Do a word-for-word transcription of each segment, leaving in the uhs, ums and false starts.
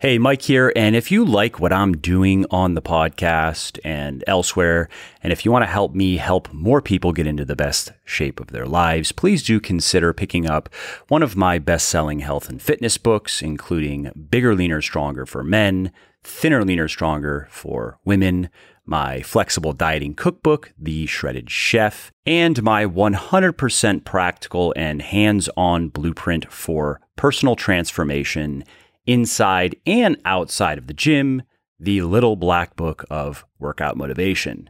Hey, Mike here, and if you like what I'm doing on the podcast and elsewhere, and if you want to help me help more people get into the best shape of their lives, please do consider picking up one of my best-selling health and fitness books, including Bigger, Leaner, Stronger for men, Thinner, Leaner, Stronger for women, my Flexible Dieting Cookbook, The Shredded Chef, and my one hundred percent practical and hands-on blueprint for personal transformation inside and outside of the gym, The Little Black Book of Workout Motivation.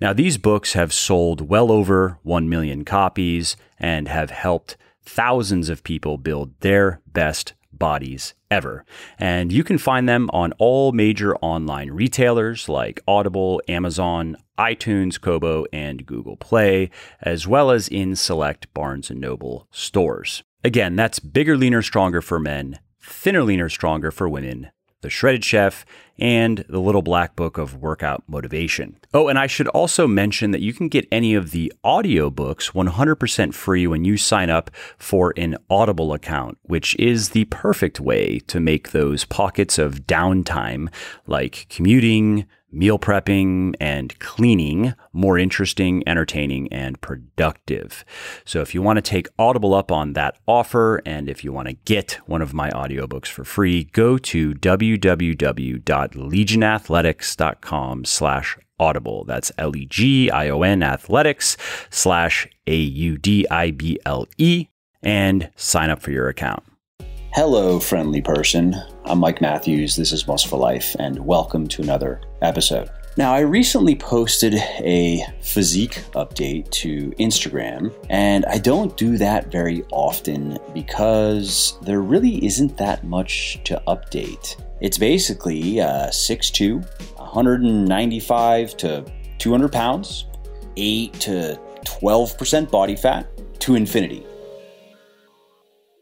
Now, these books have sold well over one million copies and have helped thousands of people build their best bodies ever. And you can find them on all major online retailers like Audible, Amazon, iTunes, Kobo, and Google Play, as well as in select Barnes and Noble stores. Again, that's Bigger, Leaner, Stronger for men, Thinner, Leaner, Stronger for women, The Shredded Chef, and The Little Black Book of Workout Motivation. Oh, and I should also mention that you can get any of the audiobooks one hundred percent free when you sign up for an Audible account, which is the perfect way to make those pockets of downtime like commuting, meal prepping, and cleaning more interesting, entertaining, and productive. So if you want to take Audible up on that offer, and if you want to get one of my audiobooks for free, go to www.legionathletics.com slash audible. That's L E G I O N athletics slash A U D I B L E and sign up for your account. Hello, friendly person. I'm Mike Matthews. This is Muscle for Life, and welcome to another episode. Now, I recently posted a physique update to Instagram, and I don't do that very often because there really isn't that much to update. It's basically uh, six foot two, one ninety-five to two hundred pounds, eight to twelve percent body fat to infinity.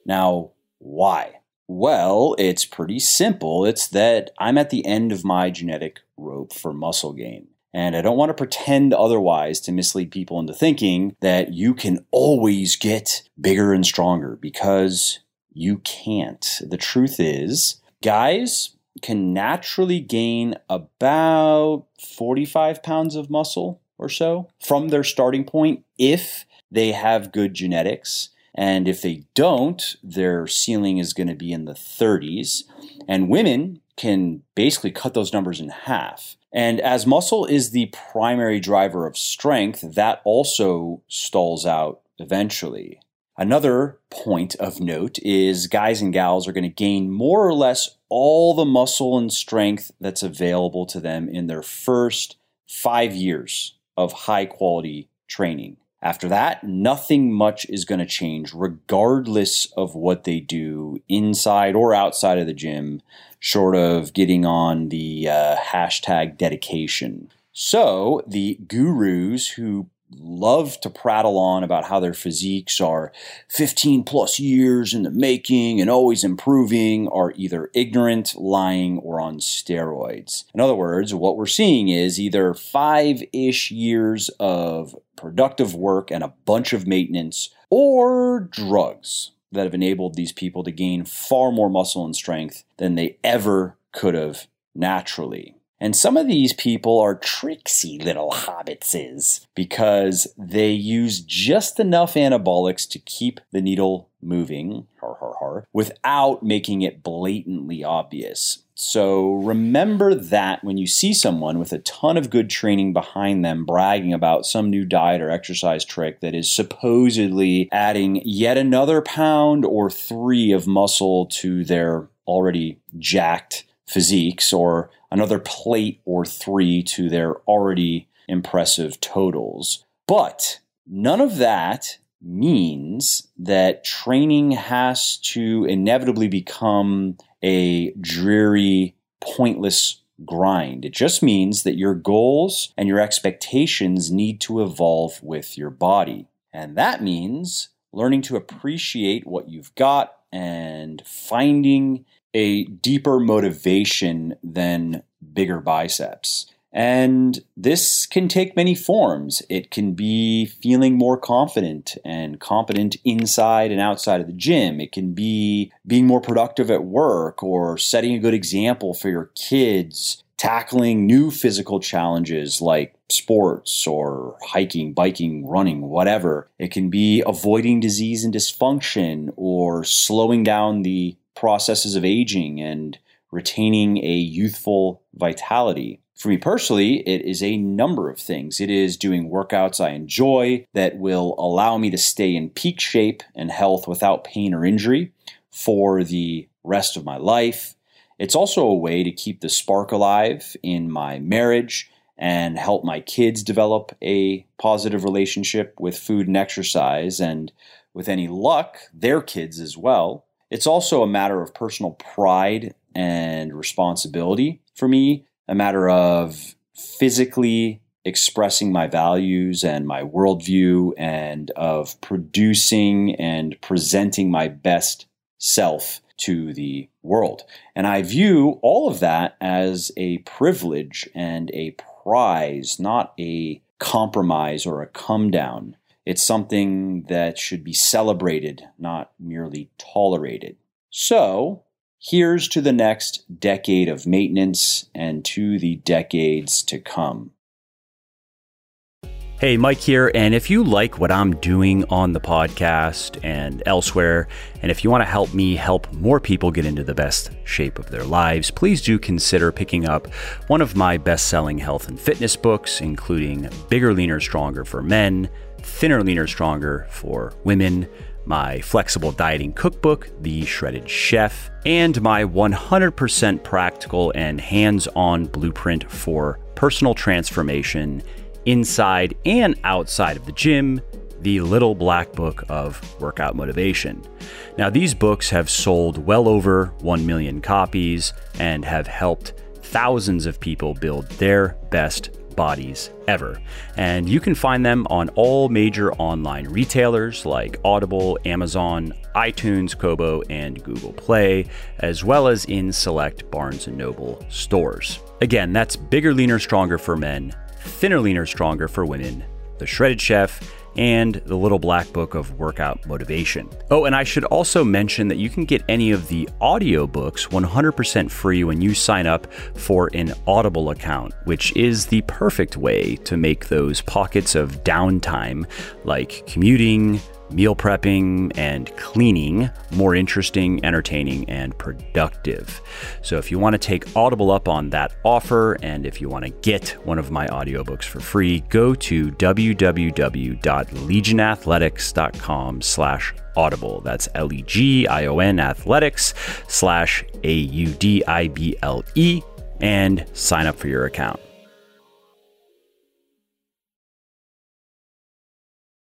Now, why? Well, it's pretty simple. It's that I'm at the end of my genetic rope for muscle gain. And I don't want to pretend otherwise to mislead people into thinking that you can always get bigger and stronger, because you can't. The truth is, guys can naturally gain about forty-five pounds of muscle or so from their starting point if they have good genetics. And if they don't, their ceiling is going to be in the thirties. And women can basically cut those numbers in half. And as muscle is the primary driver of strength, that also stalls out eventually. Another point of note is guys and gals are going to gain more or less all the muscle and strength that's available to them in their first five years of high-quality training. After that, nothing much is going to change regardless of what they do inside or outside of the gym, short of getting on the uh, hashtag dedication. So the gurus who love to prattle on about how their physiques are fifteen plus years in the making and always improving are either ignorant, lying, or on steroids. In other words, what we're seeing is either five-ish years of productive work and a bunch of maintenance, or drugs that have enabled these people to gain far more muscle and strength than they ever could have naturally. And some of these people are tricksy little hobbitses because they use just enough anabolics to keep the needle moving, har, har, har, without making it blatantly obvious. So remember that when you see someone with a ton of good training behind them bragging about some new diet or exercise trick that is supposedly adding yet another pound or three of muscle to their already jacked physiques, or another plate or three to their already impressive totals. But none of that means that training has to inevitably become a dreary, pointless grind. It just means that your goals and your expectations need to evolve with your body. And that means learning to appreciate what you've got and finding a deeper motivation than bigger biceps. And this can take many forms. It can be feeling more confident and competent inside and outside of the gym. It can be being more productive at work or setting a good example for your kids, tackling new physical challenges like sports or hiking, biking, running, whatever. It can be avoiding disease and dysfunction or slowing down the processes of aging and retaining a youthful vitality. For me personally, it is a number of things. It is doing workouts I enjoy that will allow me to stay in peak shape and health without pain or injury for the rest of my life. It's also a way to keep the spark alive in my marriage and help my kids develop a positive relationship with food and exercise, and with any luck, their kids as well. It's also a matter of personal pride and responsibility for me, a matter of physically expressing my values and my worldview, and of producing and presenting my best self to the world. And I view all of that as a privilege and a prize, not a compromise or a come down. It's something that should be celebrated, not merely tolerated. So here's to the next decade of maintenance and to the decades to come. Hey, Mike here. And if you like what I'm doing on the podcast and elsewhere, and if you want to help me help more people get into the best shape of their lives, please do consider picking up one of my best-selling health and fitness books, including Bigger, Leaner, Stronger for men, Thinner, Leaner, Stronger for women, my Flexible Dieting Cookbook, The Shredded Chef, and my one hundred percent practical and hands-on blueprint for personal transformation inside and outside of the gym, The Little Black Book of Workout Motivation. Now, these books have sold well over one million copies and have helped thousands of people build their best bodies ever. And you can find them on all major online retailers like Audible, Amazon, iTunes, Kobo, and Google Play, as well as in select Barnes and Noble stores. Again, that's Bigger, Leaner, Stronger for men, Thinner, Leaner, Stronger for women, The Shredded Chef, and The Little Black Book of Workout Motivation. Oh, and I should also mention that you can get any of the audiobooks one hundred percent free when you sign up for an Audible account, which is the perfect way to make those pockets of downtime, like commuting, meal prepping, and cleaning, more interesting, entertaining, and productive. So if you want to take Audible up on that offer, and if you want to get one of my audiobooks for free, go to www.legionathletics.com slash audible. That's L E G I O N athletics slash A U D I B L E and sign up for your account.